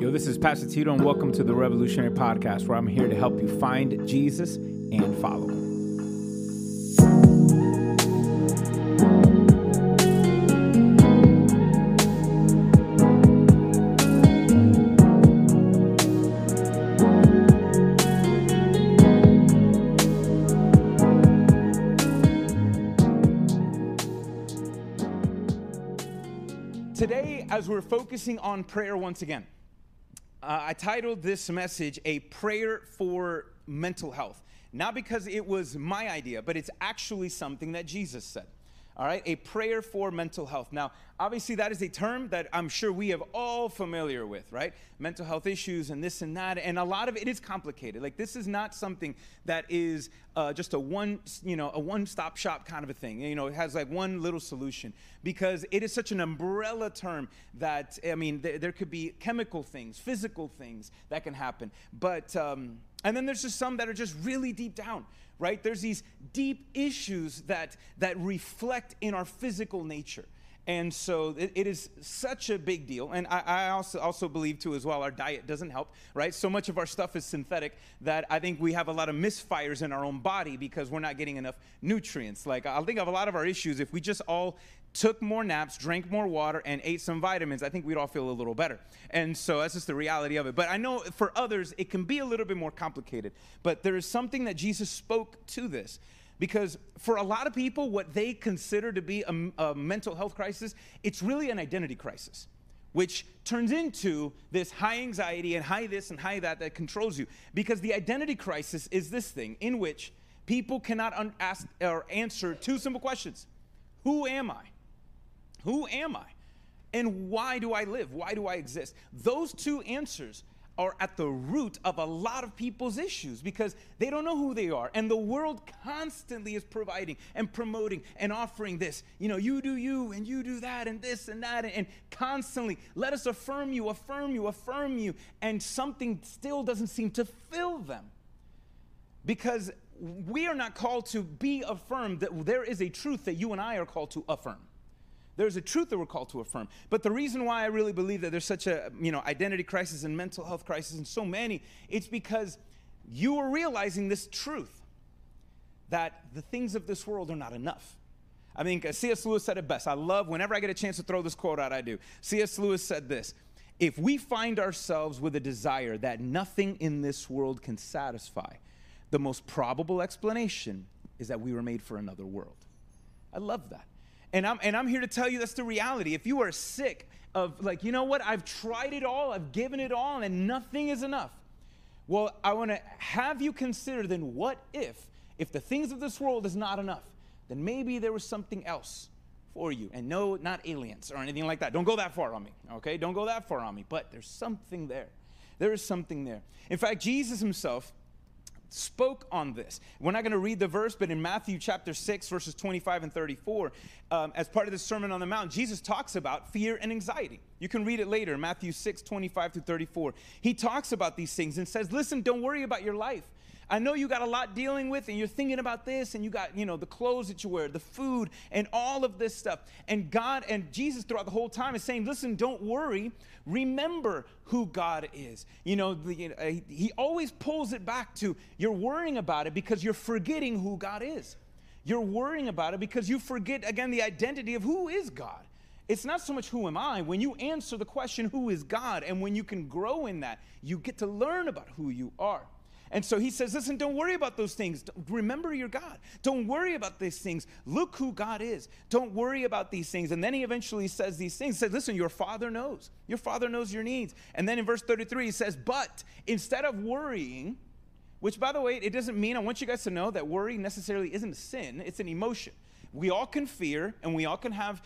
Yo, this is Pastor Tito, and welcome to The Revolutionary Podcast, where I'm here to help you find Jesus and follow him. Today, as we're focusing on prayer once again, I titled this message, A Prayer for Mental Health. Not because it was my idea, but it's actually something that Jesus said. All right, a prayer for mental health. Now, obviously, that is a term that I'm sure we have all familiar with, right? Mental health issues and this and that, and a lot of it is complicated. Like, this is not something that is just a one-stop shop kind of a thing. You know, it has like one little solution because it is such an umbrella term that there could be chemical things, physical things that can happen, but and then there's just some that are just really deep down. Right? There's these deep issues that reflect in our physical nature. And so it is such a big deal. And I also believe, too, as well, our diet doesn't help, right? So much of our stuff is synthetic that I think we have a lot of misfires in our own body because we're not getting enough nutrients. Like, I think of a lot of our issues, if we just all took more naps, drank more water, and ate some vitamins, I think we'd all feel a little better. And so that's just the reality of it. But I know for others, it can be a little bit more complicated. But there is something that Jesus spoke to this. Because for a lot of people, what they consider to be a mental health crisis, it's really an identity crisis, which turns into this high anxiety and high this and high that controls you. Because the identity crisis is this thing in which people cannot ask or answer two simple questions. Who am I? Who am I? And why do I live? Why do I exist? Those two answers are at the root of a lot of people's issues because they don't know who they are. And the world constantly is providing and promoting and offering this. You know, you do you and you do that and this and that. And constantly let us affirm you, affirm you, affirm you. And something still doesn't seem to fill them because we are not called to be affirmed. That there is a truth that you and I are called to affirm. There's a truth that we're called to affirm. But the reason why I really believe that there's such a, identity crisis and mental health crisis and so many, it's because you are realizing this truth that the things of this world are not enough. I think C.S. Lewis said it best. I love, whenever I get a chance to throw this quote out, I do. C.S. Lewis said this, if we find ourselves with a desire that nothing in this world can satisfy, the most probable explanation is that we were made for another world. I love that. And I'm here to tell you that's the reality. If you are sick of like, you know what, I've tried it all, I've given it all, and nothing is enough. Well, I want to have you consider then what if the things of this world is not enough, then maybe there was something else for you. And no, not aliens or anything like that. Don't go that far on me, okay? Don't go that far on me. But there's something there. There is something there. In fact, Jesus himself spoke on this. We're not going to read the verse, but in Matthew chapter 6, verses 25 and 34, as part of the Sermon on the Mount, Jesus talks about fear and anxiety. You can read it later, Matthew 6, 25 through 34. He talks about these things and says, listen, don't worry about your life. I know you got a lot dealing with, and you're thinking about this, and you got, the clothes that you wear, the food, and all of this stuff. And God and Jesus throughout the whole time is saying, listen, don't worry. Remember who God is. He always pulls it back to you're worrying about it because you're forgetting who God is. You're worrying about it because you forget, again, the identity of who is God. It's not so much who am I. When you answer the question, who is God, and when you can grow in that, you get to learn about who you are. And so he says, listen, don't worry about those things. Remember your God. Don't worry about these things. Look who God is. Don't worry about these things. And then he eventually says these things. He says, listen, your Father knows. Your Father knows your needs. And then in verse 33, he says, but instead of worrying, which, by the way, it doesn't mean, I want you guys to know that worry necessarily isn't a sin. It's an emotion. We all can fear, and we all can have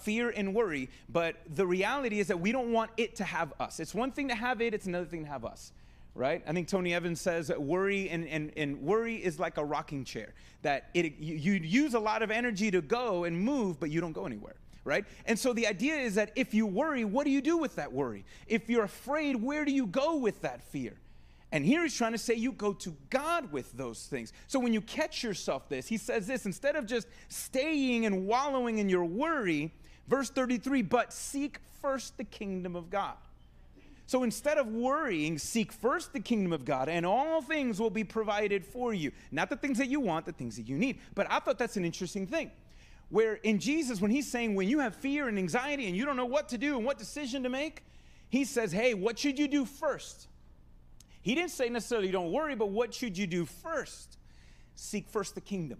fear and worry. But the reality is that we don't want it to have us. It's one thing to have it. It's another thing to have us. Right? I think Tony Evans says worry and worry is like a rocking chair that you use a lot of energy to go and move, but you don't go anywhere. Right? And so the idea is that if you worry, what do you do with that worry? If you're afraid, where do you go with that fear? And here he's trying to say you go to God with those things. So when you catch yourself this, he says this, instead of just staying and wallowing in your worry, verse 33, but seek first the kingdom of God. So instead of worrying, seek first the kingdom of God, and all things will be provided for you. Not the things that you want, the things that you need. But I thought that's an interesting thing. Where in Jesus, when he's saying, when you have fear and anxiety and you don't know what to do and what decision to make, he says, hey, what should you do first? He didn't say necessarily don't worry, but what should you do first? Seek first the kingdom.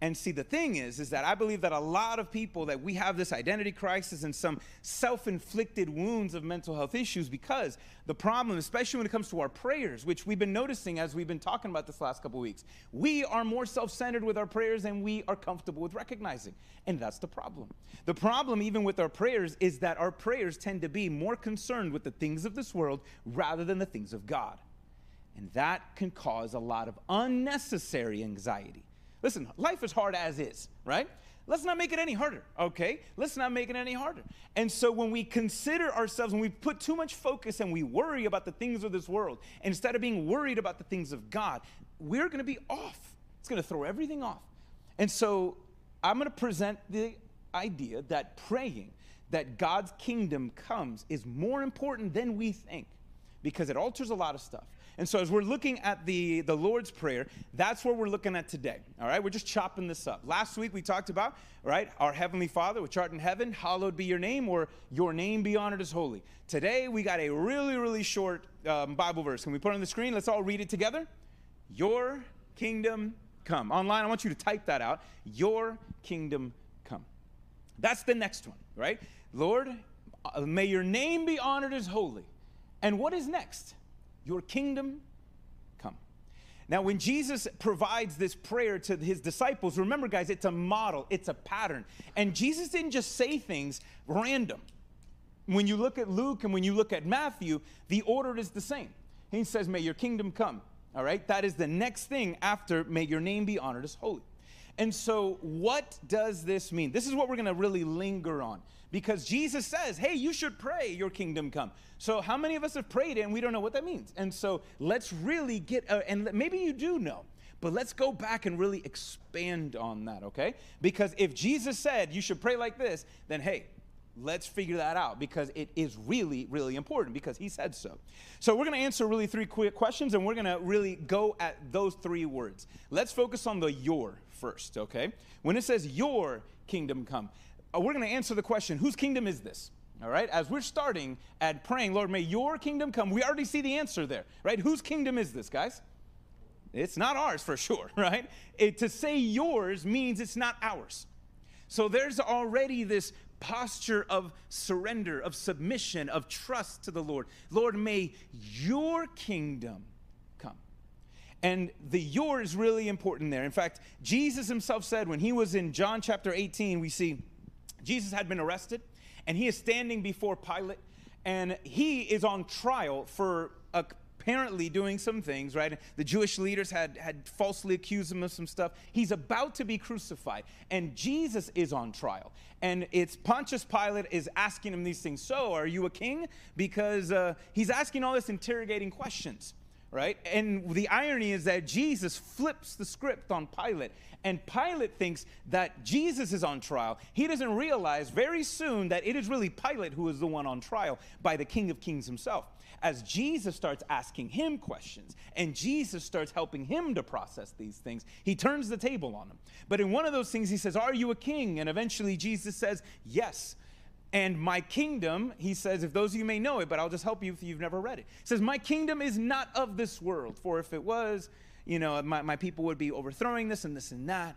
And see, the thing is that I believe that a lot of people, that we have this identity crisis and some self-inflicted wounds of mental health issues, because the problem, especially when it comes to our prayers, which we've been noticing as we've been talking about this last couple of weeks, we are more self-centered with our prayers than we are comfortable with recognizing. And that's the problem. The problem even with our prayers is that our prayers tend to be more concerned with the things of this world rather than the things of God. And that can cause a lot of unnecessary anxiety. Listen, life is hard as is, right? Let's not make it any harder, okay? Let's not make it any harder. And so when we consider ourselves, when we put too much focus and we worry about the things of this world, instead of being worried about the things of God, we're going to be off. It's going to throw everything off. And so I'm going to present the idea that praying that God's kingdom comes is more important than we think, because it alters a lot of stuff. And so as we're looking at the Lord's Prayer, that's what we're looking at today, all right? We're just chopping this up. Last week we talked about, right, our Heavenly Father, which art in heaven, hallowed be your name, or your name be honored as holy. Today we got a really, really short Bible verse. Can we put it on the screen? Let's all read it together. Your kingdom come. Online, I want you to type that out. Your kingdom come. That's the next one, right? Lord, may your name be honored as holy. And what is next? Your kingdom come. Now, when Jesus provides this prayer to his disciples, remember, guys, it's a model, it's a pattern. And Jesus didn't just say things random. When you look at Luke and when you look at Matthew, the order is the same. He says, may your kingdom come, all right? That is the next thing after may your name be honored as holy. And so what does this mean? This is what we're going to really linger on, because Jesus says, hey, you should pray your kingdom come. So how many of us have prayed and we don't know what that means? And so let's really get, and maybe you do know, but let's go back and really expand on that, okay? Because if Jesus said you should pray like this, then hey, let's figure that out, because it is really, really important, because he said so. So we're going to answer really three quick questions, and we're going to really go at those three words. Let's focus on the your first, okay? When it says your kingdom come, we're going to answer the question, whose kingdom is this? All right? As we're starting at praying, Lord, may your kingdom come, we already see the answer there, right? Whose kingdom is this, guys? It's not ours for sure, right? To say yours means it's not ours. So there's already this posture of surrender, of submission, of trust to the Lord. Lord, may your kingdom come. And the your is really important there. In fact, Jesus himself said when he was in John chapter 18, we see Jesus had been arrested and he is standing before Pilate, and he is on trial for apparently doing some things, right? The Jewish leaders had falsely accused him of some stuff. He's about to be crucified, and Jesus is on trial. And it's Pontius Pilate is asking him these things. So, are you a king? Because he's asking all this interrogating questions, right? And the irony is that Jesus flips the script on Pilate, and Pilate thinks that Jesus is on trial. He doesn't realize very soon that it is really Pilate who is the one on trial by the King of Kings himself. As Jesus starts asking him questions and Jesus starts helping him to process these things, he turns the table on him. But in one of those things, he says, are you a king? And eventually Jesus says, yes. And my kingdom, he says, if those of you may know it, but I'll just help you if you've never read it. He says, my kingdom is not of this world, for if it was, you know, my people would be overthrowing this and this and that.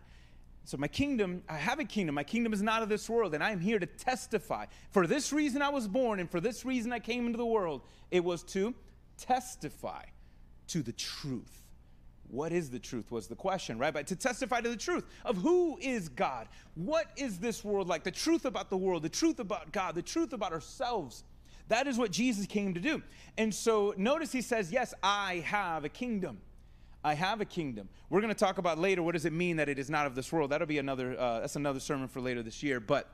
So my kingdom, I have a kingdom. My kingdom is not of this world, and I am here to testify. For this reason I was born, and for this reason I came into the world. It was to testify to the truth. What is the truth was the question, right? But to testify to the truth of who is God. What is this world like? The truth about the world, the truth about God, the truth about ourselves. That is what Jesus came to do. And so notice he says, yes, I have a kingdom. I have a kingdom. We're going to talk about later what does it mean that it is not of this world. That'll be another, that's another sermon for later this year. But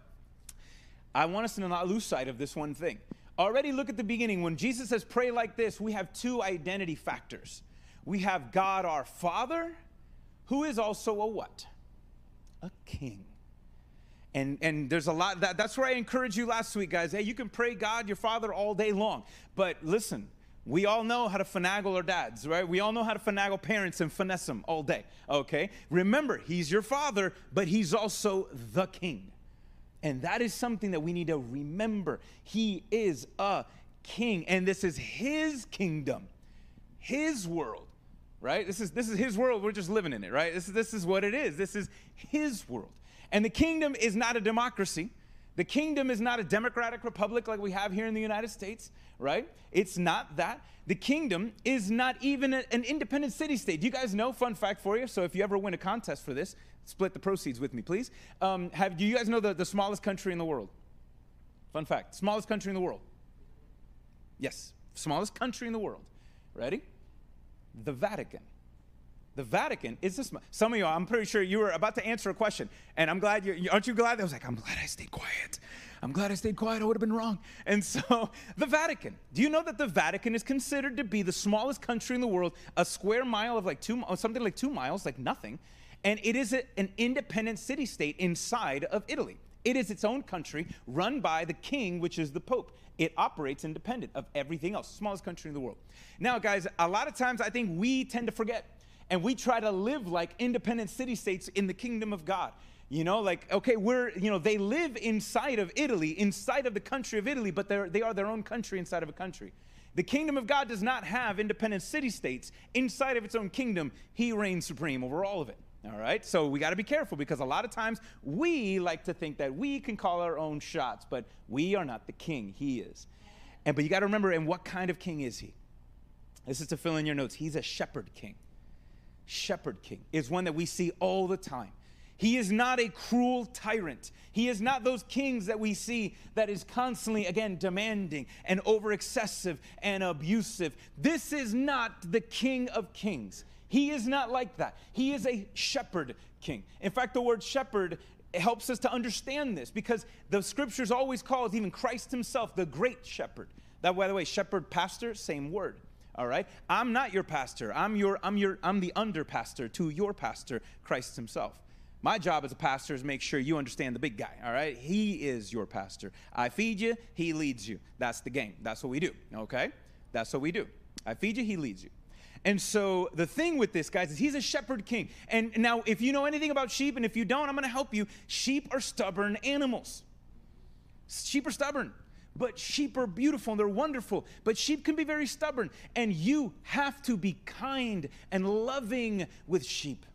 I want us to not lose sight of this one thing. Already look at the beginning. When Jesus says pray like this, we have two identity factors. We have God our Father, who is also a what? A king. And there's a lot, that's where I encouraged you last week, guys. Hey, you can pray God, your Father, all day long. But listen, we all know how to finagle our dads, right? We all know how to finagle parents and finesse them all day, okay? Remember, he's your Father, but he's also the King. And that is something that we need to remember. He is a king, and this is his kingdom, his world, right? This is his world. We're just living in it, right? This is what it is. This is his world. And the kingdom is not a democracy. The kingdom is not a democratic republic like we have here in the United States, right? It's not that. The kingdom is not even an independent city-state. Do you guys know, fun fact for you, so if you ever win a contest for this, split the proceeds with me, please. Do you guys know the smallest country in the world? Fun fact, smallest country in the world. Yes, smallest country in the world. Ready? The Vatican. The Vatican is this. Some of you, I'm pretty sure you were about to answer a question, and I'm glad you aren't you glad? I was like, I'm glad I stayed quiet. I'm glad I stayed quiet. I would have been wrong. And so the Vatican, do you know that the Vatican is considered to be the smallest country in the world, a square mile of like something like 2 miles, like nothing. And it is an independent city-state inside of Italy. It is its own country run by the king, which is the Pope. It operates independent of everything else. Smallest country in the world. Now, guys, a lot of times I think we tend to forget. And we try to live like independent city-states in the kingdom of God. You know, like, okay, they live inside of Italy, inside of the country of Italy, but they are their own country inside of a country. The kingdom of God does not have independent city-states. Inside of its own kingdom, he reigns supreme over all of it. All right? So we got to be careful because a lot of times we like to think that we can call our own shots, but we are not the king. He is. But you got to remember, and what kind of king is he? This is to fill in your notes. He's a shepherd king. Shepherd king is one that we see all the time. He is not a cruel tyrant. He is not those kings that we see that is constantly, again, demanding and over excessive and abusive. This is not the King of Kings. He is not like that. He is a shepherd king. In fact, the word shepherd helps us to understand this because the scriptures always calls even Christ himself the great shepherd. That, by the way, shepherd, pastor, same word. All right, I'm not your pastor. I'm the under pastor to your pastor, Christ himself. My job as a pastor is make sure you understand the big guy. All right, he is your pastor. I feed you, he leads you. That's the game. That's what we do. Okay, that's what we do. I feed you, he leads you. And so the thing with this, guys, is he's a shepherd king. And now, if you know anything about sheep, and if you don't, I'm going to help you. Sheep are stubborn animals. Sheep are stubborn. But sheep are beautiful and they're wonderful. But sheep can be very stubborn. And you have to be kind and loving with sheep.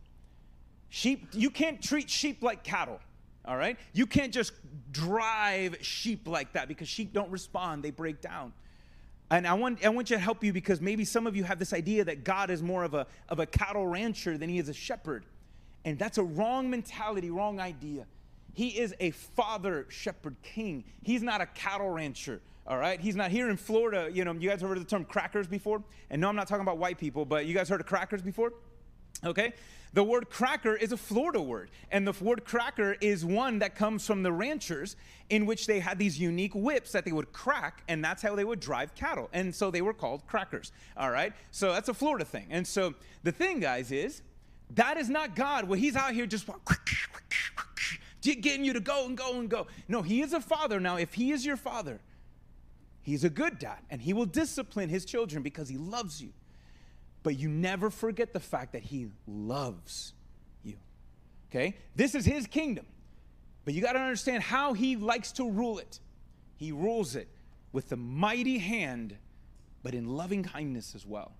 Sheep, you can't treat sheep like cattle, all right? You can't just drive sheep like that because sheep don't respond. They break down. And I want you to help you because maybe some of you have this idea that God is more of a cattle rancher than he is a shepherd. And that's a wrong mentality, wrong idea. He is a father shepherd king. He's not a cattle rancher, all right? He's not here in Florida. You know, you guys heard of the term crackers before? And no, I'm not talking about white people, but you guys heard of crackers before? Okay? The word cracker is a Florida word. And the word cracker is one that comes from the ranchers in which they had these unique whips that they would crack, and that's how they would drive cattle. And so they were called crackers, all right? So that's a Florida thing. And so the thing, guys, is that is not God. Well, he's out here just getting you to go and go and go. No, he is a father. Now, if he is your father, he's a good dad, and he will discipline his children because he loves you. But you never forget the fact that he loves you, okay? This is his kingdom, but you got to understand how he likes to rule it. He rules it with the mighty hand, but in loving kindness as well.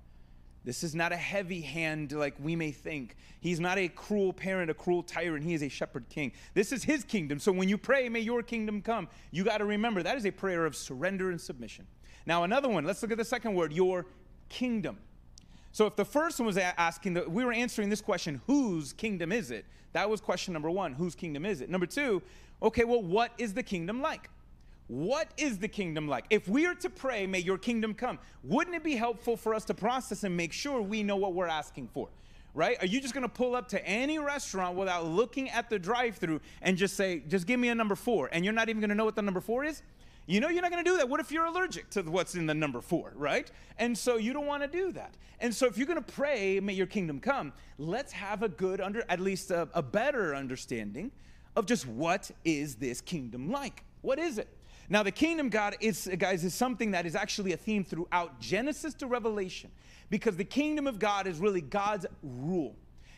This is not a heavy hand like we may think. He's not a cruel parent, a cruel tyrant. He is a shepherd king. This is his kingdom. So when you pray, may your kingdom come, you got to remember that is a prayer of surrender and submission. Now, another one. Let's look at the second word, your kingdom. So if the first one was asking, we were answering this question, whose kingdom is it? That was question number one, whose kingdom is it? Number two, okay, well, what is the kingdom like? What is the kingdom like? If we are to pray, may your kingdom come, wouldn't it be helpful for us to process and make sure we know what we're asking for, right? Are you just going to pull up to any restaurant without looking at the drive-thru and just say, just give me a number 4, and you're not even going to know what the number 4 is? You know you're not going to do that. What if you're allergic to what's in the number 4, right? And so you don't want to do that. And so if you're going to pray, may your kingdom come, let's have a good, at least a better understanding of just what is this kingdom like? What is it? Now, the kingdom God is, guys, is something that is actually a theme throughout Genesis to Revelation, because the kingdom of God is really God's rule.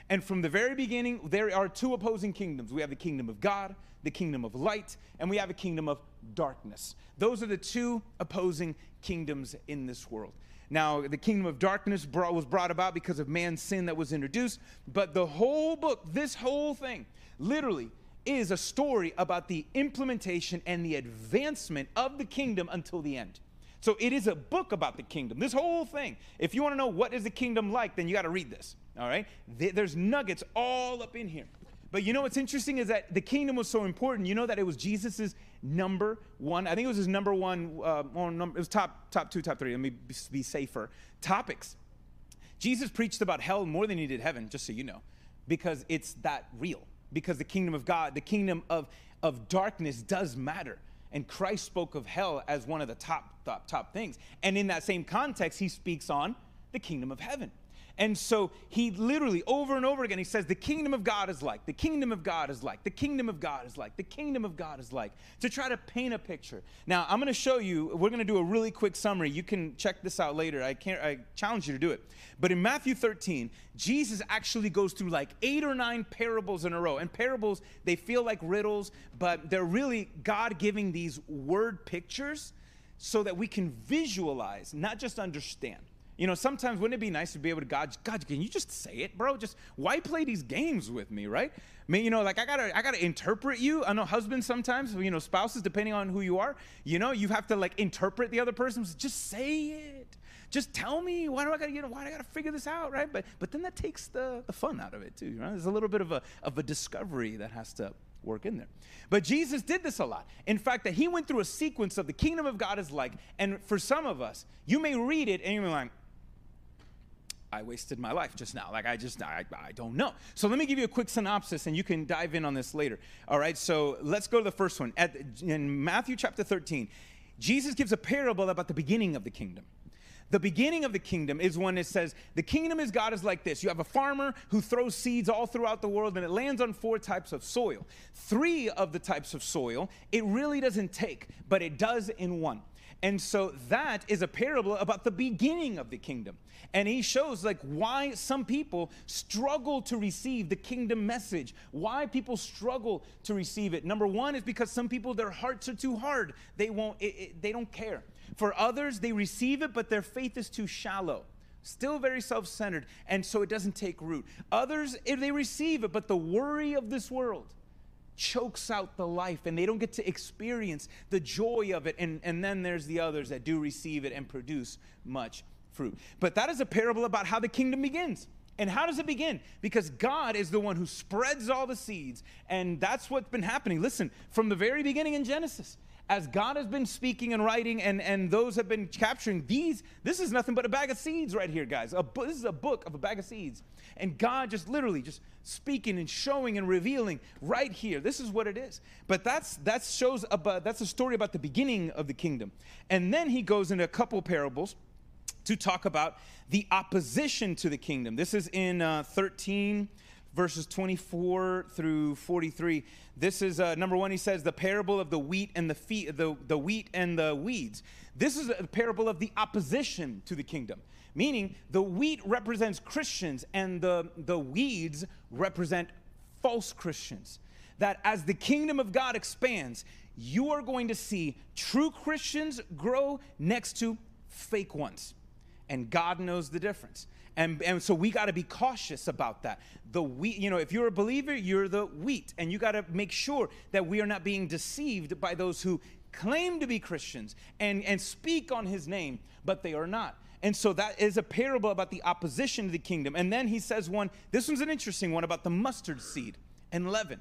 And from the very beginning, there are two opposing kingdoms. We have the kingdom of God, the kingdom of light, and we have a kingdom of darkness. Those are the two opposing kingdoms in this world. Now, the kingdom of darkness was brought about because of man's sin that was introduced, but the whole book, this whole thing, literally is a story about the implementation and the advancement of the kingdom until the end. So it is a book about the kingdom, this whole thing. If you want to know what is the kingdom like, then you got to read this, all right? There's nuggets all up in here. But you know what's interesting is that the kingdom was so important, you know, that it was Jesus's number one, I think it was his number one, it was top two, top three, let me be safer, topics. Jesus preached about hell more than he did heaven, just so you know, because it's that real. Because the kingdom of God, the kingdom of darkness does matter. And Christ spoke of hell as one of the top things. And in that same context, he speaks on the kingdom of heaven. And so he literally, over and over again, he says, the kingdom of God is like, the kingdom of God is like, the kingdom of God is like, the kingdom of God is like, to try to paint a picture. Now, I'm going to show you, we're going to do a really quick summary. You can check this out later. I challenge you to do it. But in Matthew 13, Jesus actually goes through like 8 or 9 parables in a row. And parables, they feel like riddles, but they're really God giving these word pictures so that we can visualize, not just understand. You know, sometimes wouldn't it be nice to be able to, God, can you just say it, bro? Just why play these games with me, right? I mean, you know, like I gotta interpret you. I know husbands sometimes, you know, spouses, depending on who you are, you know, you have to like interpret the other person. So just say it. Just tell me. Why do I gotta, you know, why do I gotta figure this out, right? But then that takes the fun out of it too, right? There's a little bit of a discovery that has to work in there. But Jesus did this a lot. In fact, that he went through a sequence of the kingdom of God is like, and for some of us, you may read it and you're like, I wasted my life just now. Like, I don't know. So let me give you a quick synopsis, and you can dive in on this later. All right, so let's go to the first one. In Matthew chapter 13, Jesus gives a parable about the beginning of the kingdom. The beginning of the kingdom is when it says, the kingdom of God is like this. You have a farmer who throws seeds all throughout the world, and it lands on 4 types of soil. 3 of the types of soil, it really doesn't take, but it does in 1. And so that is a parable about the beginning of the kingdom. And he shows like why some people struggle to receive the kingdom message, why people struggle to receive it. Number one is because some people, their hearts are too hard. They don't care. For others, they receive it, but their faith is too shallow. Still very self-centered. And so it doesn't take root. Others, they receive it, but the worry of this world chokes out the life, and they don't get to experience the joy of it. And then there's the others that do receive it and produce much fruit. But that is a parable about how the kingdom begins. And how does it begin? Because God is the one who spreads all the seeds, and that's what's been happening. Listen, from the very beginning in Genesis, as God has been speaking and writing, and those have been capturing these, this is nothing but a bag of seeds right here, guys. This is a book of a bag of seeds. And God just literally just speaking and showing and revealing right here. This is what it is. But that's a story about the beginning of the kingdom. And then he goes into a couple parables to talk about the opposition to the kingdom. This is in 13 verses 24 through 43. This is number one. He says the parable of the wheat and the wheat and the weeds. This is a parable of the opposition to the kingdom, meaning the wheat represents Christians and the weeds represent false Christians. That as the kingdom of God expands, you are going to see true Christians grow next to fake ones, and God knows the difference. And so we got to be cautious about that. The wheat, you know, if you're a believer, you're the wheat. And you got to make sure that we are not being deceived by those who claim to be Christians and speak on his name, but they are not. And so that is a parable about the opposition to the kingdom. And then he says one, this one's an interesting one, about the mustard seed and leaven.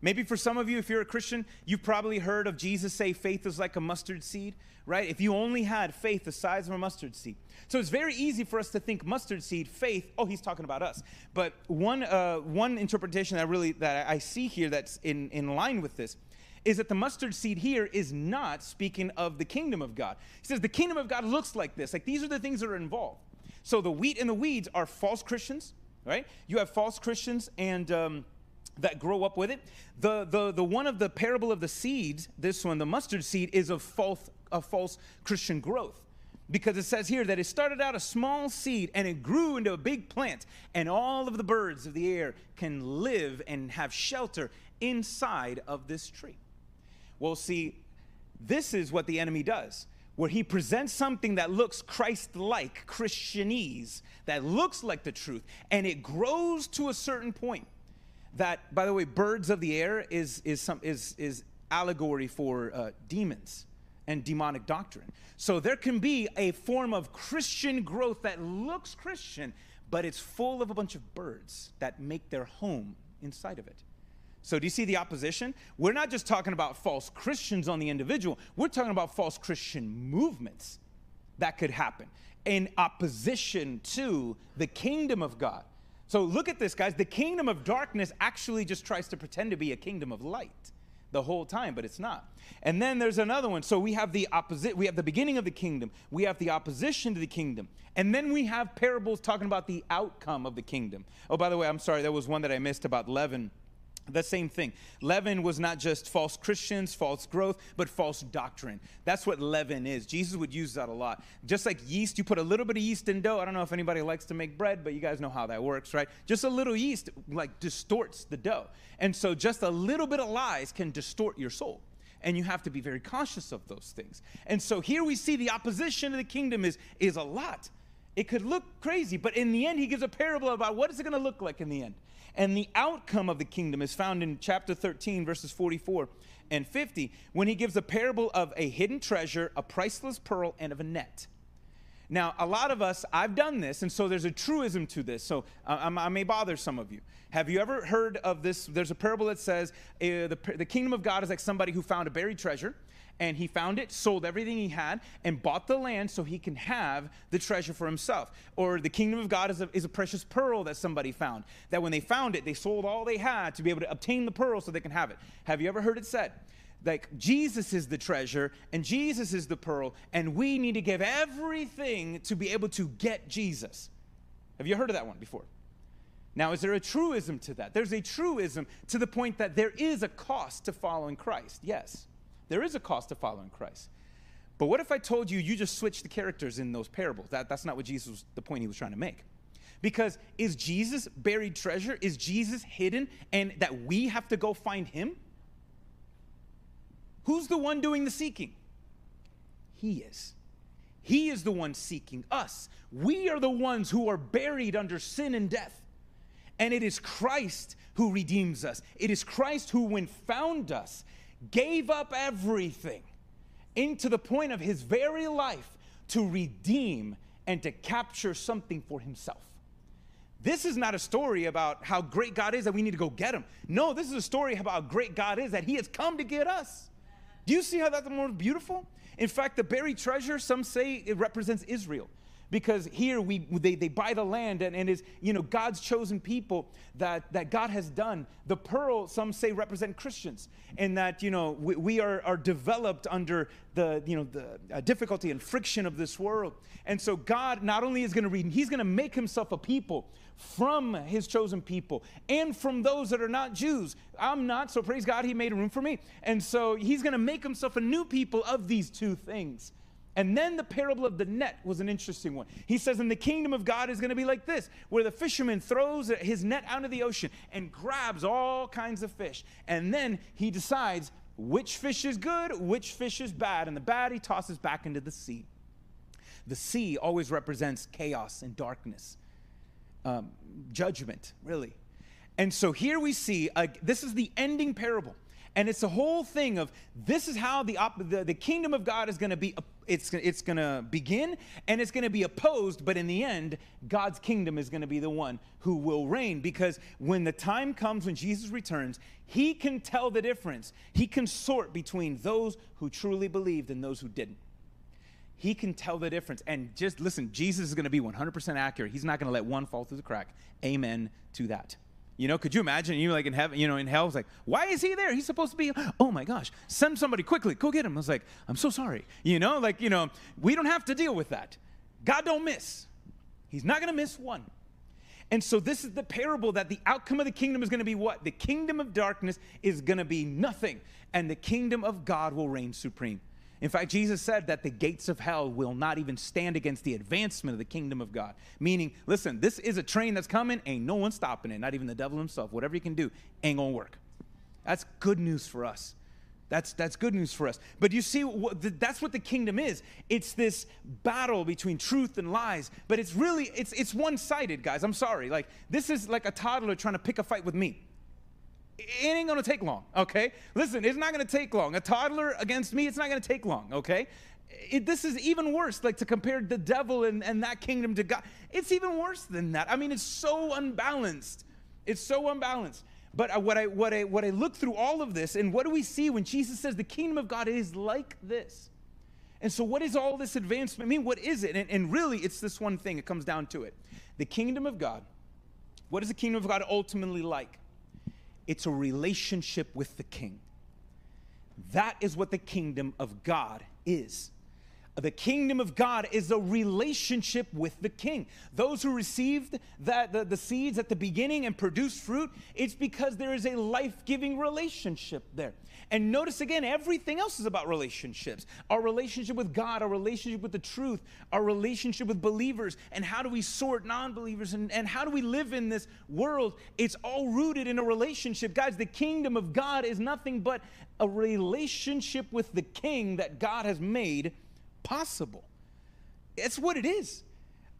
Maybe for some of you, if you're a Christian, you've probably heard of Jesus say faith is like a mustard seed, right? If you only had faith the size of a mustard seed. So it's very easy for us to think mustard seed, faith, oh, he's talking about us. But one interpretation that I see here that's in line with this is that the mustard seed here is not speaking of the kingdom of God. He says the kingdom of God looks like this. Like these are the things that are involved. So the wheat and the weeds are false Christians, right? You have false Christians and that grow up with it. The one of the parable of the seeds, this one, the mustard seed, is of false Christian growth. Because it says here that it started out a small seed and it grew into a big plant, and all of the birds of the air can live and have shelter inside of this tree. Well, see, this is what the enemy does, where he presents something that looks Christ-like, Christianese, that looks like the truth, and it grows to a certain point. That, by the way, birds of the air is allegory for demons and demonic doctrine. So there can be a form of Christian growth that looks Christian, but it's full of a bunch of birds that make their home inside of it. So do you see the opposition? We're not just talking about false Christians on the individual. We're talking about false Christian movements that could happen in opposition to the kingdom of God. So look at this, guys. The kingdom of darkness actually just tries to pretend to be a kingdom of light the whole time, but it's not. And then there's another one. So we have the opposite. We have the beginning of the kingdom. We have the opposition to the kingdom. And then we have parables talking about the outcome of the kingdom. Oh, by the way, I'm sorry. There was one that I missed about leaven. The same thing. Leaven was not just false Christians, false growth, but false doctrine. That's what leaven is. Jesus would use that a lot. Just like yeast, you put a little bit of yeast in dough. I don't know if anybody likes to make bread, but you guys know how that works, right? Just a little yeast, like, distorts the dough. And so just a little bit of lies can distort your soul. And you have to be very cautious of those things. And so here we see the opposition to the kingdom is a lot. It could look crazy, but in the end, he gives a parable about what is it going to look like in the end. And the outcome of the kingdom is found in chapter 13, verses 44 and 50, when he gives a parable of a hidden treasure, a priceless pearl, and of a net. Now, a lot of us, I've done this, and so there's a truism to this, so I may bother some of you. Have you ever heard of this? There's a parable that says the kingdom of God is like somebody who found a buried treasure, and he found it, sold everything he had, and bought the land so he can have the treasure for himself. Or the kingdom of God is a precious pearl that somebody found, that when they found it, they sold all they had to be able to obtain the pearl so they can have it. Have you ever heard it said, like, Jesus is the treasure, and Jesus is the pearl, and we need to give everything to be able to get Jesus? Have you heard of that one before? Now, is there a truism to that? There's a truism to the point that there is a cost to following Christ. Yes, there is a cost to following Christ. But what if I told you, you just switched the characters in those parables? That's not what Jesus was, the point he was trying to make. Because is Jesus buried treasure? Is Jesus hidden, and that we have to go find him? Who's the one doing the seeking? He is. He is the one seeking us. We are the ones who are buried under sin and death. And it is Christ who redeems us. It is Christ who, when found us, gave up everything into the point of his very life to redeem and to capture something for himself. This is not a story about how great God is that we need to go get him. No, this is a story about how great God is that he has come to get us. Do you see how that's more beautiful? In fact, the buried treasure, some say it represents Israel. Because here they buy the land, and is, you know, God's chosen people that God has done. The pearl, some say, represent Christians, and that, you know, we are developed under the, you know, the difficulty and friction of this world. And so God not only is going to redeem, he's going to make himself a people from his chosen people and from those that are not Jews. I'm not, so praise God, he made room for me. And so he's going to make himself a new people of these two things. And then the parable of the net was an interesting one. He says, and the kingdom of God is going to be like this, where the fisherman throws his net out of the ocean and grabs all kinds of fish. And then he decides which fish is good, which fish is bad. And the bad he tosses back into the sea. The sea always represents chaos and darkness, judgment, really. And so here we see, this is the ending parable. And it's a whole thing of, this is how the kingdom of God is going to be, it's going to begin, and it's going to be opposed, but in the end, God's kingdom is going to be the one who will reign, because when the time comes, when Jesus returns, he can tell the difference. He can sort between those who truly believed and those who didn't. He can tell the difference. And just listen, Jesus is going to be 100% accurate. He's not going to let one fall through the crack. Amen to that. You know, could you imagine you, like, in heaven, you know, in hell, it's like, why is he there? He's supposed to be, oh my gosh, send somebody quickly, go get him. I was like, I'm so sorry. You know, like, you know, we don't have to deal with that. God don't miss. He's not going to miss one. And so this is the parable that the outcome of the kingdom is going to be what? The kingdom of darkness is going to be nothing, and the kingdom of God will reign supreme. In fact, Jesus said that the gates of hell will not even stand against the advancement of the kingdom of God. Meaning, listen, this is a train that's coming. Ain't no one stopping it, not even the devil himself. Whatever you can do ain't going to work. That's good news for us. That's good news for us. But you see, that's what the kingdom is. It's this battle between truth and lies. But it's really, it's one-sided, guys. I'm sorry. Like, this is like a toddler trying to pick a fight with me. It ain't going to take long, okay? Listen, it's not going to take long. A toddler against me, it's not going to take long, okay? This is even worse, like to compare the devil and that kingdom to God. It's even worse than that. I mean, it's so unbalanced. It's so unbalanced. But what I look through all of this, and what do we see when Jesus says the kingdom of God is like this? And so what is all this advancement? I mean, what is it? And really, it's this one thing. It comes down to it. The kingdom of God, what is the kingdom of God ultimately like? It's a relationship with the King. That is what the kingdom of God is. The kingdom of God is a relationship with the King. Those who received the seeds at the beginning and produced fruit, it's because there is a life-giving relationship there. And notice again, everything else is about relationships. Our relationship with God, our relationship with the truth, our relationship with believers, and how do we sort non-believers, and how do we live in this world? It's all rooted in a relationship. Guys, the kingdom of God is nothing but a relationship with the King that God has made possible. It's what it is.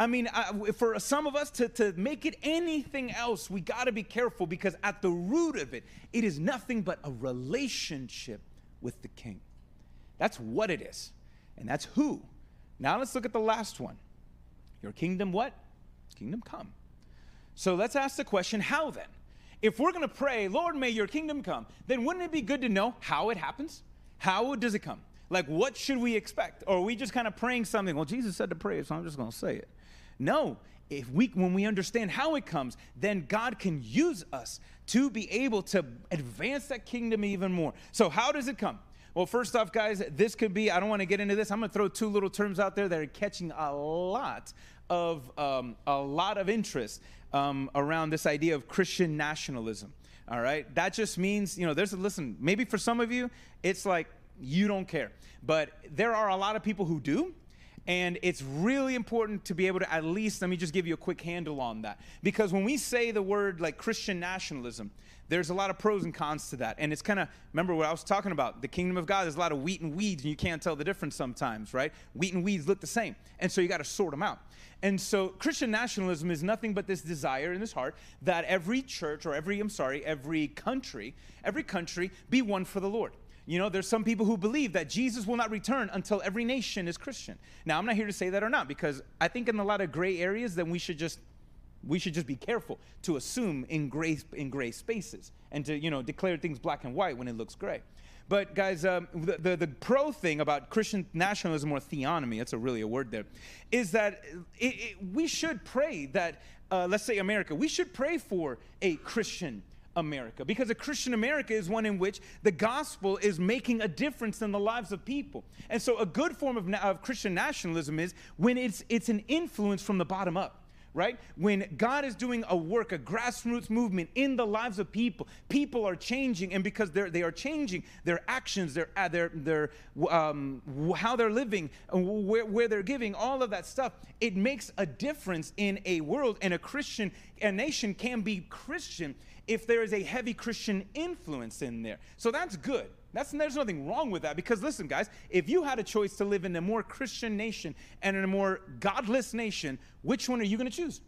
I mean, for some of us to make it anything else, we got to be careful, because at the root of it, it is nothing but a relationship with the King. That's what it is, and that's who. Now let's look at the last one. Your kingdom what? Kingdom come. So let's ask the question, how then? If we're going to pray, Lord, may your kingdom come, then wouldn't it be good to know how it happens? How does it come? Like, what should we expect? Or are we just kind of praying something? Well, Jesus said to pray, so I'm just going to say it. No, when we understand how it comes, then God can use us to be able to advance that kingdom even more. So how does it come? Well, first off, guys, this could be, I don't want to get into this. I'm going to throw two little terms out there that are catching a lot of interest around this idea of Christian nationalism. All right. That just means, you know, listen, maybe for some of you, it's like, you don't care. But there are a lot of people who do, and it's really important to be able to, at least, let me just give you a quick handle on that. Because when we say the word like Christian nationalism, there's a lot of pros and cons to that. And it's kind of, remember what I was talking about, the kingdom of God, there's a lot of wheat and weeds, and you can't tell the difference sometimes, right? Wheat and weeds look the same. And so you got to sort them out. And so Christian nationalism is nothing but this desire in this heart that every church, or every country be one for the Lord. You know, there's some people who believe that Jesus will not return until every nation is Christian. Now, I'm not here to say that or not, because I think in a lot of gray areas, then we should just be careful to assume in gray spaces, and to, you know, declare things black and white when it looks gray. But guys, the pro thing about Christian nationalism, or theonomy, that's really a word there, is that we should pray that, let's say America, we should pray for a Christian America, because a Christian America is one in which the gospel is making a difference in the lives of people. And so a good form of Christian nationalism is when it's an influence from the bottom up, right? When God is doing a work, a grassroots movement in the lives of people, people are changing, and because they are changing their actions, their how they're living, where they're giving, all of that stuff, it makes a difference in a world. And a nation can be Christian if there is a heavy Christian influence in there. So that's good. There's nothing wrong with that, because listen, guys, if you had a choice to live in a more Christian nation and in a more godless nation, which one are you going to choose?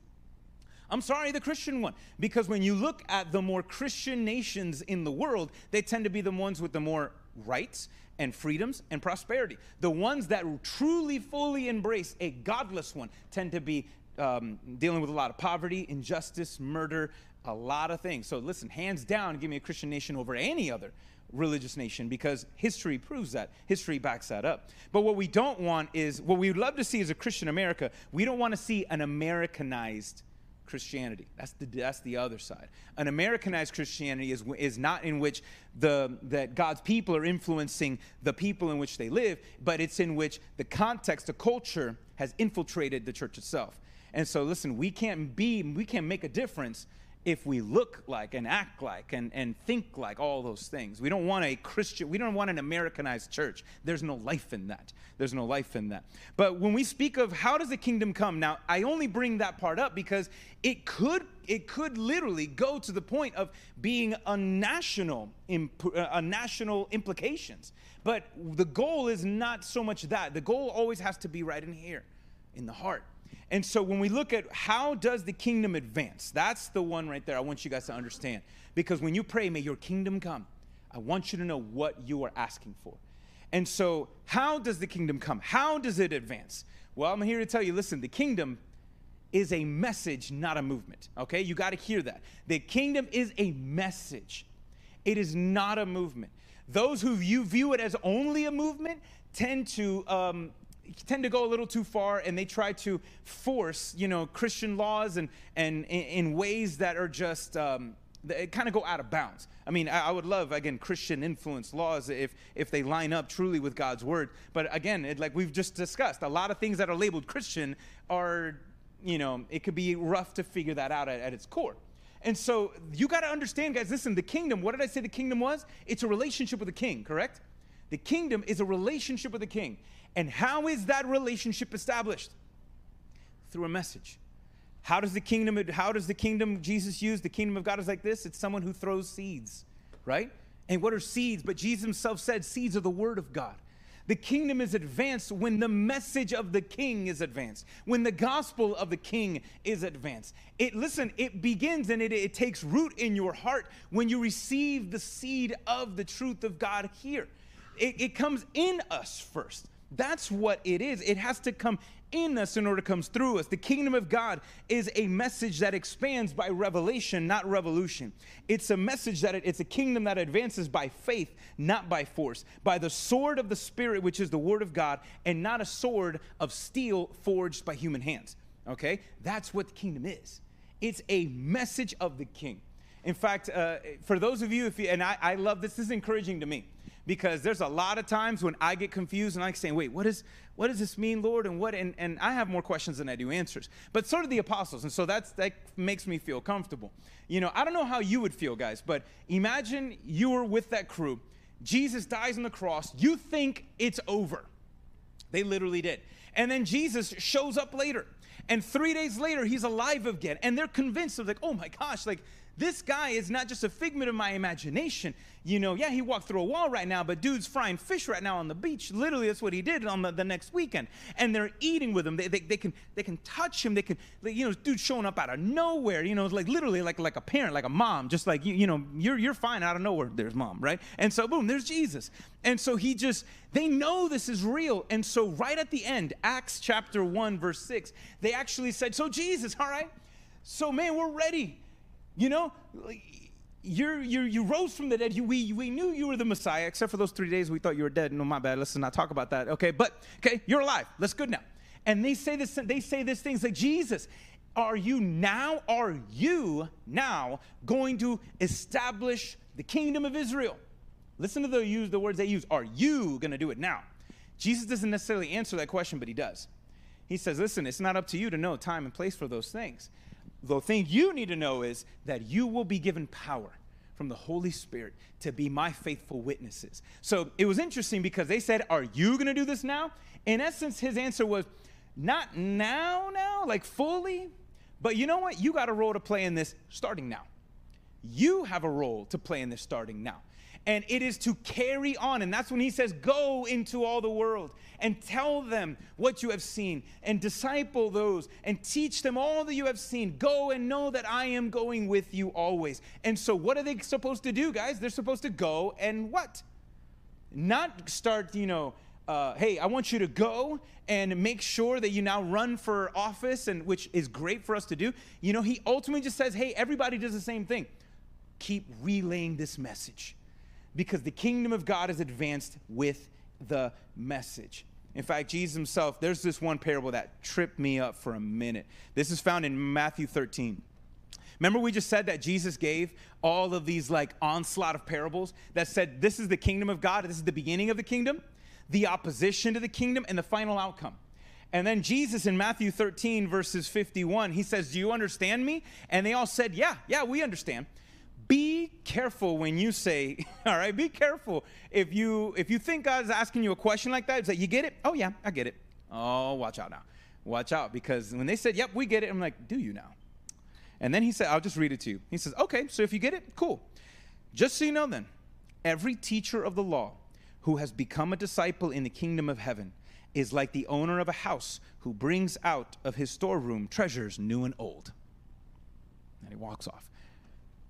I'm sorry, the Christian one, because when you look at the more Christian nations in the world, they tend to be the ones with the more rights and freedoms and prosperity. The ones that truly, fully embrace a godless one tend to be dealing with a lot of poverty, injustice, murder, a lot of things. So listen, hands down, give me a Christian nation over any other religious nation, because history proves that. History backs that up. But what we don't want is, what we would love to see is a Christian America. We don't want to see an Americanized Christianity. That's the other side. An Americanized Christianity is not in which that God's people are influencing the people in which they live, but it's in which the context, the culture has infiltrated the church itself. And so, listen, we can make a difference if we look like and act like and think like all those things. We don't want a Christian, we don't want an Americanized church. There's no life in that. There's no life in that. But when we speak of how does the kingdom come, now I only bring that part up because it could literally go to the point of being a national implications. But the goal is not so much that. The goal always has to be right in here, in the heart. And so when we look at how does the kingdom advance, that's the one right there I want you guys to understand. Because when you pray, may your kingdom come, I want you to know what you are asking for. And so how does the kingdom come? How does it advance? Well, I'm here to tell you, listen, the kingdom is a message, not a movement. Okay, you got to hear that. The kingdom is a message. It is not a movement. Those who view it as only a movement tend to go a little too far, and they try to force, Christian laws and in ways that are just kind of go out of bounds. I mean, I would love, again, Christian influence laws if they line up truly with God's word. But again, like we've just discussed, a lot of things that are labeled Christian are, it could be rough to figure that out at its core. And so you got to understand, guys, listen, the kingdom, what did I say the kingdom was? It's a relationship with the king, correct? The kingdom is a relationship with the king. And how is that relationship established? Through a message. How does the kingdom Jesus use? The kingdom of God is like this. It's someone who throws seeds, right? And what are seeds? But Jesus himself said seeds are the word of God. The kingdom is advanced when the message of the king is advanced, when the gospel of the king is advanced. It begins and it takes root in your heart when you receive the seed of the truth of God here. It comes in us first. That's what it is. It has to come in us in order to come through us. The kingdom of God is a message that expands by revelation, not revolution. It's a message that it's a kingdom that advances by faith, not by force, by the sword of the Spirit, which is the word of God, and not a sword of steel forged by human hands. Okay? That's what the kingdom is. It's a message of the king. In fact, for those of you, I love this is encouraging to me. Because there's a lot of times when I get confused and I'm saying, wait, what does this mean, Lord? And I have more questions than I do answers. But so do the apostles. And so that makes me feel comfortable. I don't know how you would feel, guys, but imagine you were with that crew. Jesus dies on the cross. You think it's over. They literally did. And then Jesus shows up later. And 3 days later, he's alive again. And they're convinced of like, oh my gosh, like, this guy is not just a figment of my imagination. He walked through a wall right now, but dude's frying fish right now on the beach. Literally, that's what he did on the next weekend. And they're eating with him. They can touch him. They can, dude showing up out of nowhere, like literally like a parent, like a mom, just like, you're fine out of nowhere. There's mom, right? And so boom, there's Jesus. And so they know this is real. And so right at the end, Acts chapter 1, verse 6, they actually said, so Jesus, all right, so man, we're ready. You rose from the dead. We knew you were the Messiah, except for those 3 days we thought you were dead. No, my bad. Let's not talk about that. Okay, you're alive. That's good now. And they say this things like, Jesus, are you now going to establish the kingdom of Israel? Listen to the words they use. Are you going to do it now? Jesus doesn't necessarily answer that question, but he does. He says, listen, it's not up to you to know time and place for those things. The thing you need to know is that you will be given power from the Holy Spirit to be my faithful witnesses. So it was interesting because they said, are you going to do this now? In essence, his answer was, not now, like fully. But you know what? You got a role to play in this starting now. You have a role to play in this starting now. And it is to carry on. And that's when he says, go into all the world and tell them what you have seen and disciple those and teach them all that you have seen. Go and know that I am going with you always. And so what are they supposed to do, guys? They're supposed to go and what? Not start, hey, I want you to go and make sure that you now run for office, and which is great for us to do. He ultimately just says, hey, everybody does the same thing. Keep relaying this message. Because the kingdom of God is advanced with the message. In fact, Jesus himself, there's this one parable that tripped me up for a minute. This is found in Matthew 13. Remember we just said that Jesus gave all of these like onslaught of parables that said this is the kingdom of God, this is the beginning of the kingdom, the opposition to the kingdom, and the final outcome. And then Jesus in Matthew 13, verses 51, he says, "Do you understand me?" And they all said, yeah, we understand. Be careful when you say, all right, be careful. If you think God's asking you a question like that, it's like, you get it? Oh, yeah, I get it. Oh, watch out now. Watch out, because when they said, yep, we get it, I'm like, do you now? And then he said, I'll just read it to you. He says, okay, so if you get it, cool. Just so you know then, every teacher of the law who has become a disciple in the kingdom of heaven is like the owner of a house who brings out of his storeroom treasures new and old. And he walks off.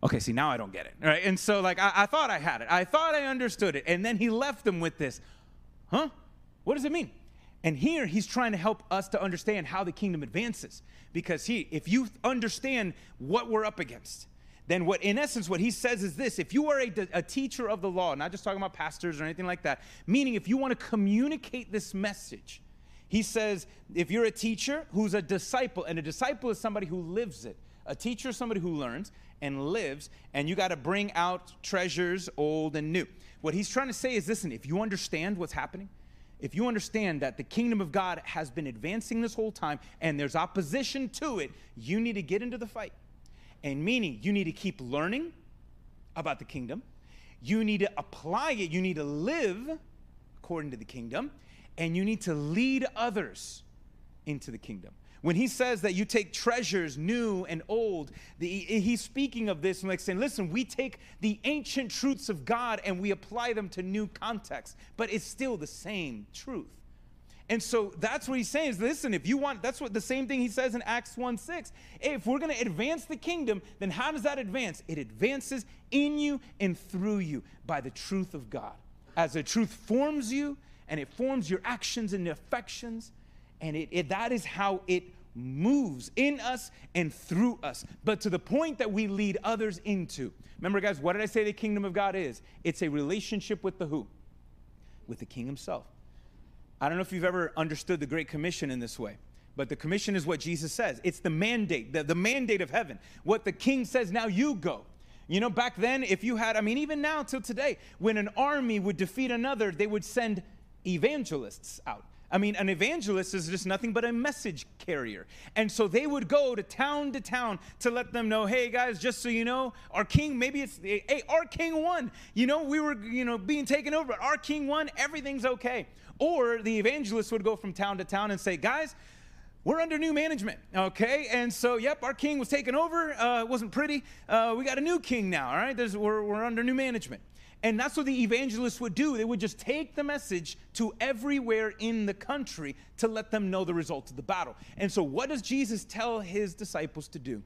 Okay, see, now I don't get it, right? And so, like, I thought I had it. I thought I understood it. And then he left them with this, huh? What does it mean? And here he's trying to help us to understand how the kingdom advances. Because if you understand what we're up against, then what, in essence, what he says is this. If you are a teacher of the law, not just talking about pastors or anything like that, meaning if you want to communicate this message, he says, if you're a teacher who's a disciple, and a disciple is somebody who lives it. A teacher is somebody who learns and lives, and you got to bring out treasures old and new. What he's trying to say is, listen, if you understand what's happening, if you understand that the kingdom of God has been advancing this whole time and there's opposition to it, you need to get into the fight. And meaning, you need to keep learning about the kingdom. You need to apply it. You need to live according to the kingdom, and you need to lead others into the kingdom. When he says that you take treasures new and old, he's speaking of this and like saying, listen, we take the ancient truths of God and we apply them to new contexts, but it's still the same truth. And so that's what he's saying is, listen, if you want, that's what the same thing he says in Acts 1:6. If we're going to advance the kingdom, then how does that advance? It advances in you and through you by the truth of God. As the truth forms you and it forms your actions and affections, and that is how it moves in us and through us, but to the point that we lead others into. Remember, guys, what did I say the kingdom of God is? It's a relationship with the who? With the king himself. I don't know if you've ever understood the Great Commission in this way, but the commission is what Jesus says. It's the mandate, the mandate of heaven. What the king says, now you go. You know, back then, if you had, I mean, even now till today, when an army would defeat another, they would send evangelists out. I mean, an evangelist is just nothing but a message carrier. And so they would go to town to let them know, hey, guys, just so you know, our king, maybe it's, hey, our king won. You know, we were, you know, being taken over, but our king won. Everything's okay. Or the evangelist would go from town to town and say, guys, we're under new management, okay? And so, yep, our king was taken over. It wasn't pretty. We got a new king now, all right? We're under new management. And that's what the evangelists would do. They would just take the message to everywhere in the country to let them know the results of the battle. And so what does Jesus tell his disciples to do?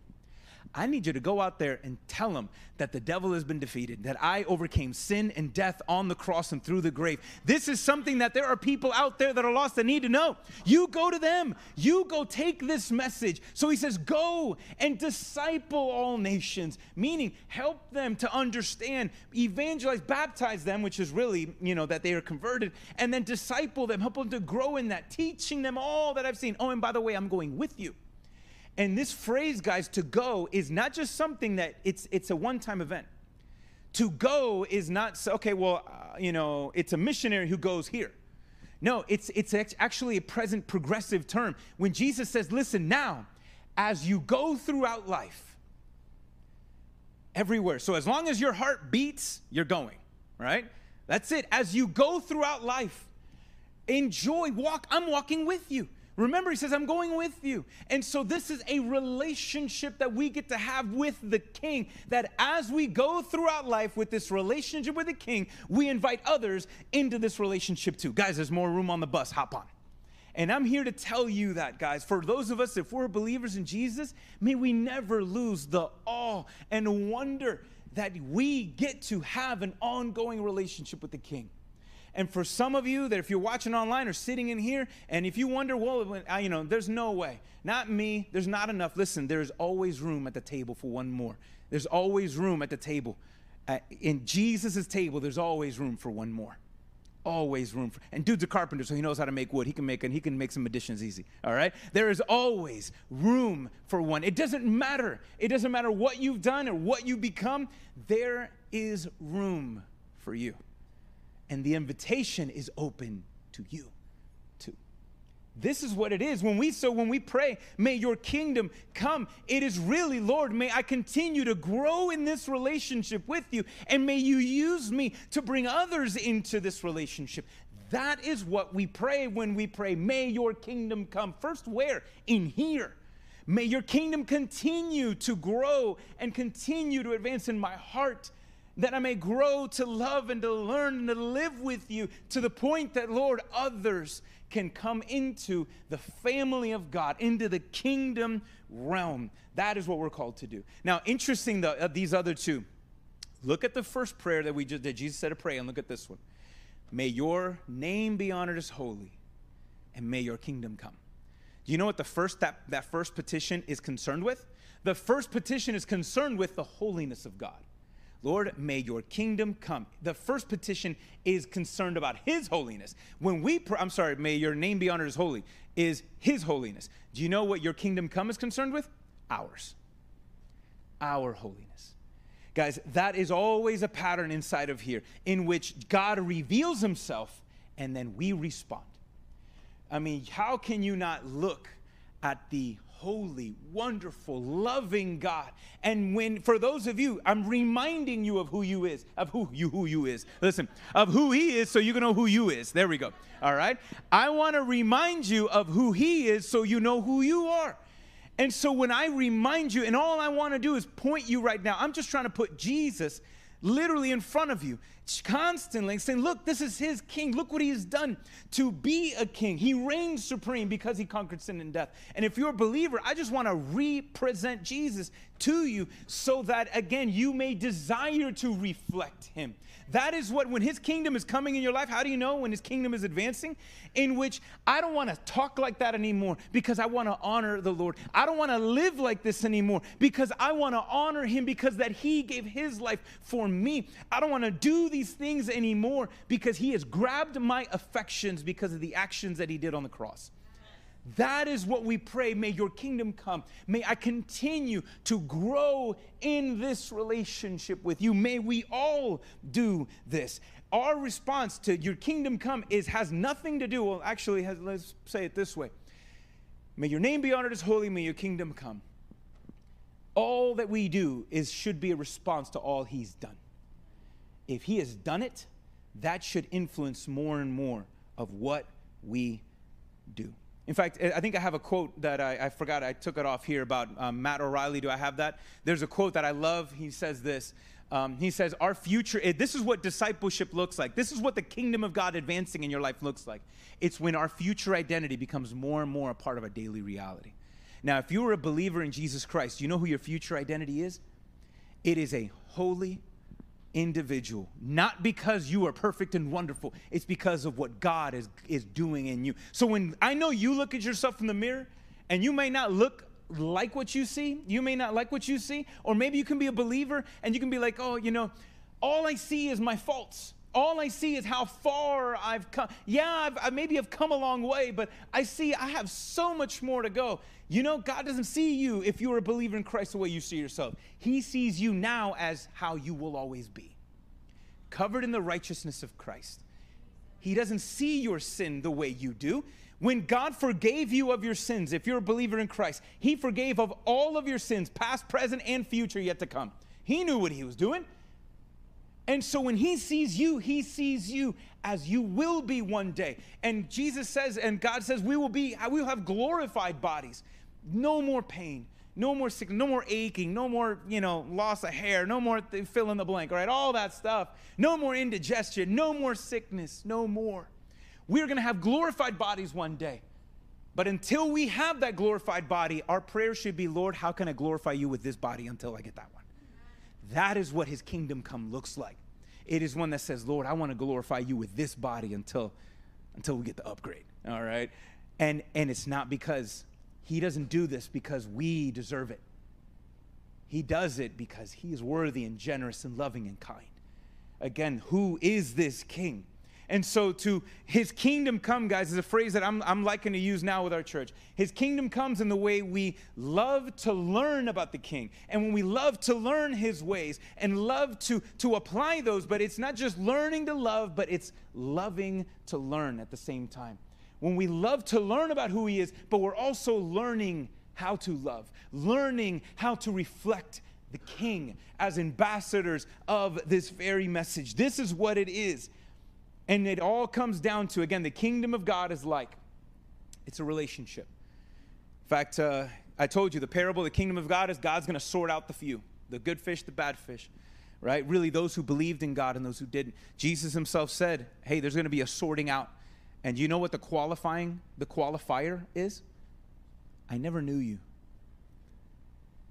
I need you to go out there and tell them that the devil has been defeated, that I overcame sin and death on the cross and through the grave. This is something that there are people out there that are lost that need to know. You go to them. You go take this message. So he says, go and disciple all nations, meaning help them to understand, evangelize, baptize them, which is really, you know, that they are converted, and then disciple them, help them to grow in that, teaching them all that I've seen. Oh, and by the way, I'm going with you. And this phrase, guys, to go is not just something that it's a one-time event. To go is not, okay, well, you know, it's a missionary who goes here. No, it's actually a present progressive term. When Jesus says, listen, now, as you go throughout life, everywhere. So as long as your heart beats, you're going, right? That's it. As you go throughout life, enjoy, walk. I'm walking with you. Remember, he says, I'm going with you. And so this is a relationship that we get to have with the king, that as we go throughout life with this relationship with the king, we invite others into this relationship too. Guys, there's more room on the bus. Hop on. And I'm here to tell you that, guys, for those of us, if we're believers in Jesus, may we never lose the awe and wonder that we get to have an ongoing relationship with the king. And for some of you that if you're watching online or sitting in here, and if you wonder, well, you know, there's no way. Not me. There's not enough. Listen, there's always room at the table for one more. There's always room at the table. In Jesus' table, there's always room for one more. Always room for, and dude's a carpenter, so he knows how to make wood. He can make some additions easy. All right. There is always room for one. It doesn't matter. It doesn't matter what you've done or what you become. There is room for you. And the invitation is open to you, too. This is what it is. When we pray, may your kingdom come, it is really, Lord, may I continue to grow in this relationship with you, and may you use me to bring others into this relationship. That is what we pray when we pray, may your kingdom come. First, where? In here. May your kingdom continue to grow and continue to advance in my heart, that I may grow to love and to learn and to live with you to the point that, Lord, others can come into the family of God, into the kingdom realm. That is what we're called to do. Now, interesting, these other two. Look at the first prayer that Jesus said to pray, and look at this one. May your name be honored as holy, and may your kingdom come. Do you know what that first petition is concerned with? The first petition is concerned with the holiness of God. Lord, may your kingdom come. The first petition is concerned about his holiness. When we pray, may your name be honored as holy, is his holiness. Do you know what your kingdom come is concerned with? Ours. Our holiness. Guys, that is always a pattern inside of here in which God reveals himself and then we respond. I mean, how can you not look at the holy, wonderful, loving God? And when, for those of you, I'm reminding you of who you is. Listen, of who he is so you can know who you is. There we go. All right. I want to remind you of who he is so you know who you are. And so when I remind you, and all I want to do is point you right now, I'm just trying to put Jesus literally in front of you, constantly saying, look, this is his king. Look what he has done to be a king. He reigns supreme because he conquered sin and death. And if you're a believer, I just want to represent Jesus to you so that, again, you may desire to reflect him. That is what, when his kingdom is coming in your life, how do you know when his kingdom is advancing? In which I don't want to talk like that anymore because I want to honor the Lord. I don't want to live like this anymore because I want to honor him because that he gave his life for me. I don't want to do these things anymore because he has grabbed my affections because of the actions that he did on the cross. That is what we pray. May your kingdom come. May I continue to grow in this relationship with you. May we all do this. Our response to your kingdom come has nothing to do, let's say it this way. May your name be honored as holy. May your kingdom come. All that we do should be a response to all he's done. If he has done it, that should influence more and more of what we do. In fact, I think I have a quote that I forgot. I took it off here about Matt O'Reilly. Do I have that? There's a quote that I love. He says this. He says, our future, this is what discipleship looks like. This is what the kingdom of God advancing in your life looks like. It's when our future identity becomes more and more a part of our daily reality. Now, if you were a believer in Jesus Christ, you know who your future identity is? It is a holy individual, not because you are perfect and wonderful. It's because of what God is doing in you. So when I know you look at yourself in the mirror and you may not look like what you see, or maybe you can be a believer and you can be like, oh, you know, all I see is my faults. All I see is how far I've come. Yeah, I've come a long way, but I see I have so much more to go. You know, God doesn't see you if you're a believer in Christ the way you see yourself. He sees you now as how you will always be, covered in the righteousness of Christ. He doesn't see your sin the way you do. When God forgave you of your sins, if you're a believer in Christ, he forgave of all of your sins, past, present, and future yet to come. He knew what he was doing. And so when he sees you as you will be one day. And Jesus says, and God says, we will have glorified bodies. No more pain, no more sickness, no more aching, no more, loss of hair, no more fill in the blank, right? All that stuff. No more indigestion, no more sickness, no more. We're going to have glorified bodies one day. But until we have that glorified body, our prayer should be, Lord, how can I glorify you with this body until I get that one? That is what his kingdom come looks like. It is one that says, Lord, I want to glorify you with this body until we get the upgrade. All right. And it's not because he doesn't do this because we deserve it. He does it because he is worthy and generous and loving and kind. Again, who is this king? And so to his kingdom come, guys, is a phrase that I'm liking to use now with our church. His kingdom comes in the way we love to learn about the king. And when we love to learn his ways and love to apply those, but it's not just learning to love, but it's loving to learn at the same time. when we love to learn about who he is, but we're also learning how to love, learning how to reflect the King as ambassadors of this very message. This is what it is. And it all comes down to, again, the kingdom of God is like, it's a relationship. In fact, I told you the parable of the kingdom of God is God's going to sort out the few, the good fish, the bad fish, right? Really those who believed in God and those who didn't. Jesus himself said, hey, there's going to be a sorting out. And you know what the qualifier is? I never knew you.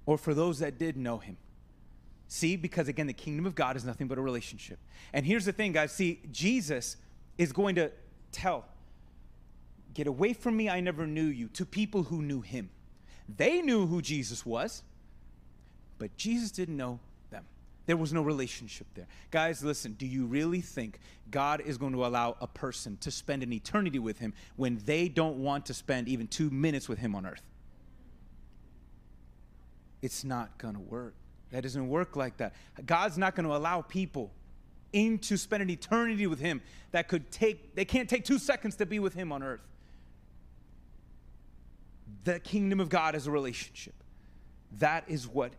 Or for those that did know him. See, because again, the kingdom of God is nothing but a relationship. And here's the thing, guys. See, Jesus is going to tell, get away from me, I never knew you, to people who knew him. They knew who Jesus was, but Jesus didn't know them. There was no relationship there. Guys, listen, do you really think God is going to allow a person to spend an eternity with him when they don't want to spend even 2 minutes with him on earth? It's not going to work. That doesn't work like that. God's not going to allow people in to spend an eternity with him that they can't take 2 seconds to be with him on earth. The kingdom of God is a relationship. That is what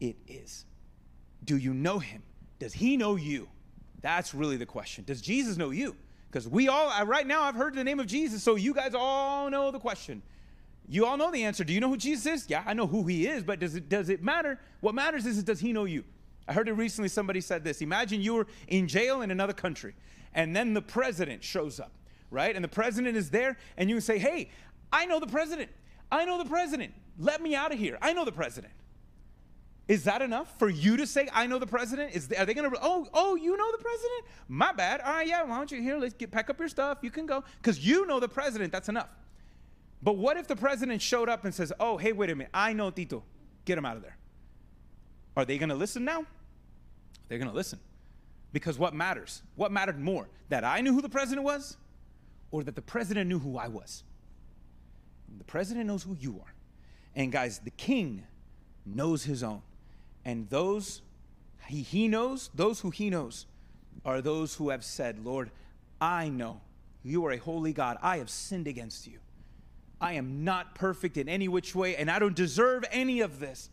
it is. Do you know him? Does he know you? That's really the question. Does Jesus know you? Because we all, right now, I've heard the name of Jesus, so you guys all know the question. You all know the answer. Do you know who Jesus is? Yeah, I know who he is, but does it matter? What matters is, does he know you? I heard it recently, somebody said this. Imagine you were in jail in another country, and then the president shows up, right? And the president is there, and you say, hey, I know the president. I know the president. Let me out of here. I know the president. Is that enough for you to say, I know the president? Are they going to, oh, you know the president? My bad. All right, yeah, why don't you here? Let's pack up your stuff. You can go. Because you know the president. That's enough. But what if the president showed up and says, oh, hey, wait a minute. I know Tito. Get him out of there. Are they going to listen now? They're going to listen. Because what matters? What mattered more? That I knew who the president was or that the president knew who I was? The president knows who you are. And guys, the king knows his own. And those he knows, those who he knows, are those who have said, Lord, I know you are a holy God. I have sinned against you. I am not perfect in any which way, and I don't deserve any of this.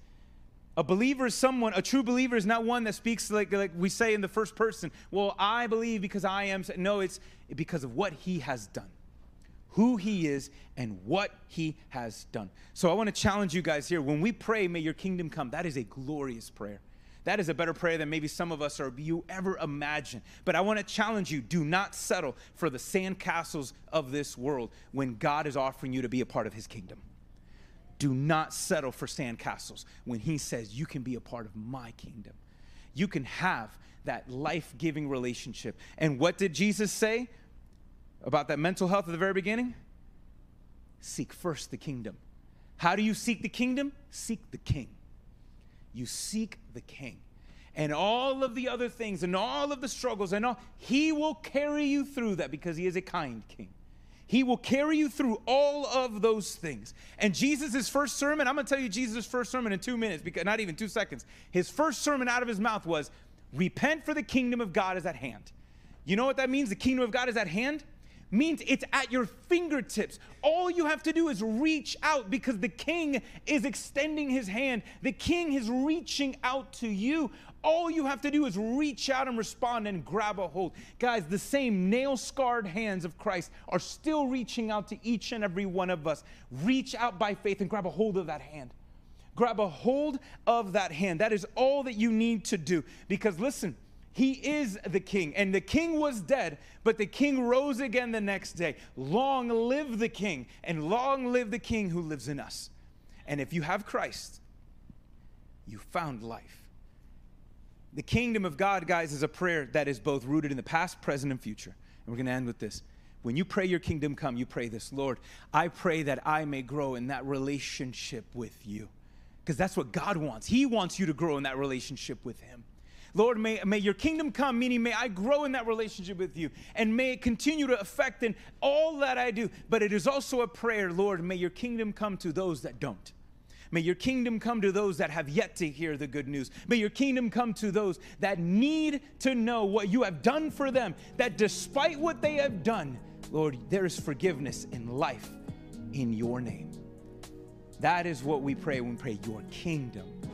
A believer is someone, a true believer is not one that speaks like we say in the first person. Well, I believe because I am. No, it's because of what he has done. Who he is, and what he has done. So I want to challenge you guys here. When we pray, may your kingdom come, that is a glorious prayer. That is a better prayer than maybe some of us or you ever imagine. But I want to challenge you, do not settle for the sandcastles of this world when God is offering you to be a part of his kingdom. Do not settle for sandcastles when he says you can be a part of my kingdom. You can have that life-giving relationship. And what did Jesus say about that mental health at the very beginning? Seek first the kingdom. How do you seek the kingdom? Seek the king. You seek the king. And all of the other things and all of the struggles and all, he will carry you through that because he is a kind king. He will carry you through all of those things. And Jesus' first sermon, I'm going to tell you Jesus' first sermon in 2 minutes, because not even 2 seconds. His first sermon out of his mouth was, repent for the kingdom of God is at hand. You know what that means? The kingdom of God is at hand? Means it's at your fingertips. All you have to do is reach out because the king is extending his hand. The king is reaching out to you. All you have to do is reach out and respond and grab a hold. Guys, the same nail-scarred hands of Christ are still reaching out to each and every one of us. Reach out by faith and grab a hold of that hand. Grab a hold of that hand. That is all that you need to do because listen, he is the king, and the king was dead, but the king rose again the next day. Long live the king, and long live the king who lives in us. And if you have Christ, you found life. The kingdom of God, guys, is a prayer that is both rooted in the past, present, and future. And we're going to end with this. When you pray your kingdom come, you pray this, Lord, I pray that I may grow in that relationship with you. Because that's what God wants. He wants you to grow in that relationship with him. Lord, may your kingdom come, meaning may I grow in that relationship with you, and may it continue to affect in all that I do. But it is also a prayer, Lord, may your kingdom come to those that don't. May your kingdom come to those that have yet to hear the good news. May your kingdom come to those that need to know what you have done for them, that despite what they have done, Lord, there is forgiveness and life in your name. That is what we pray when we pray, your kingdom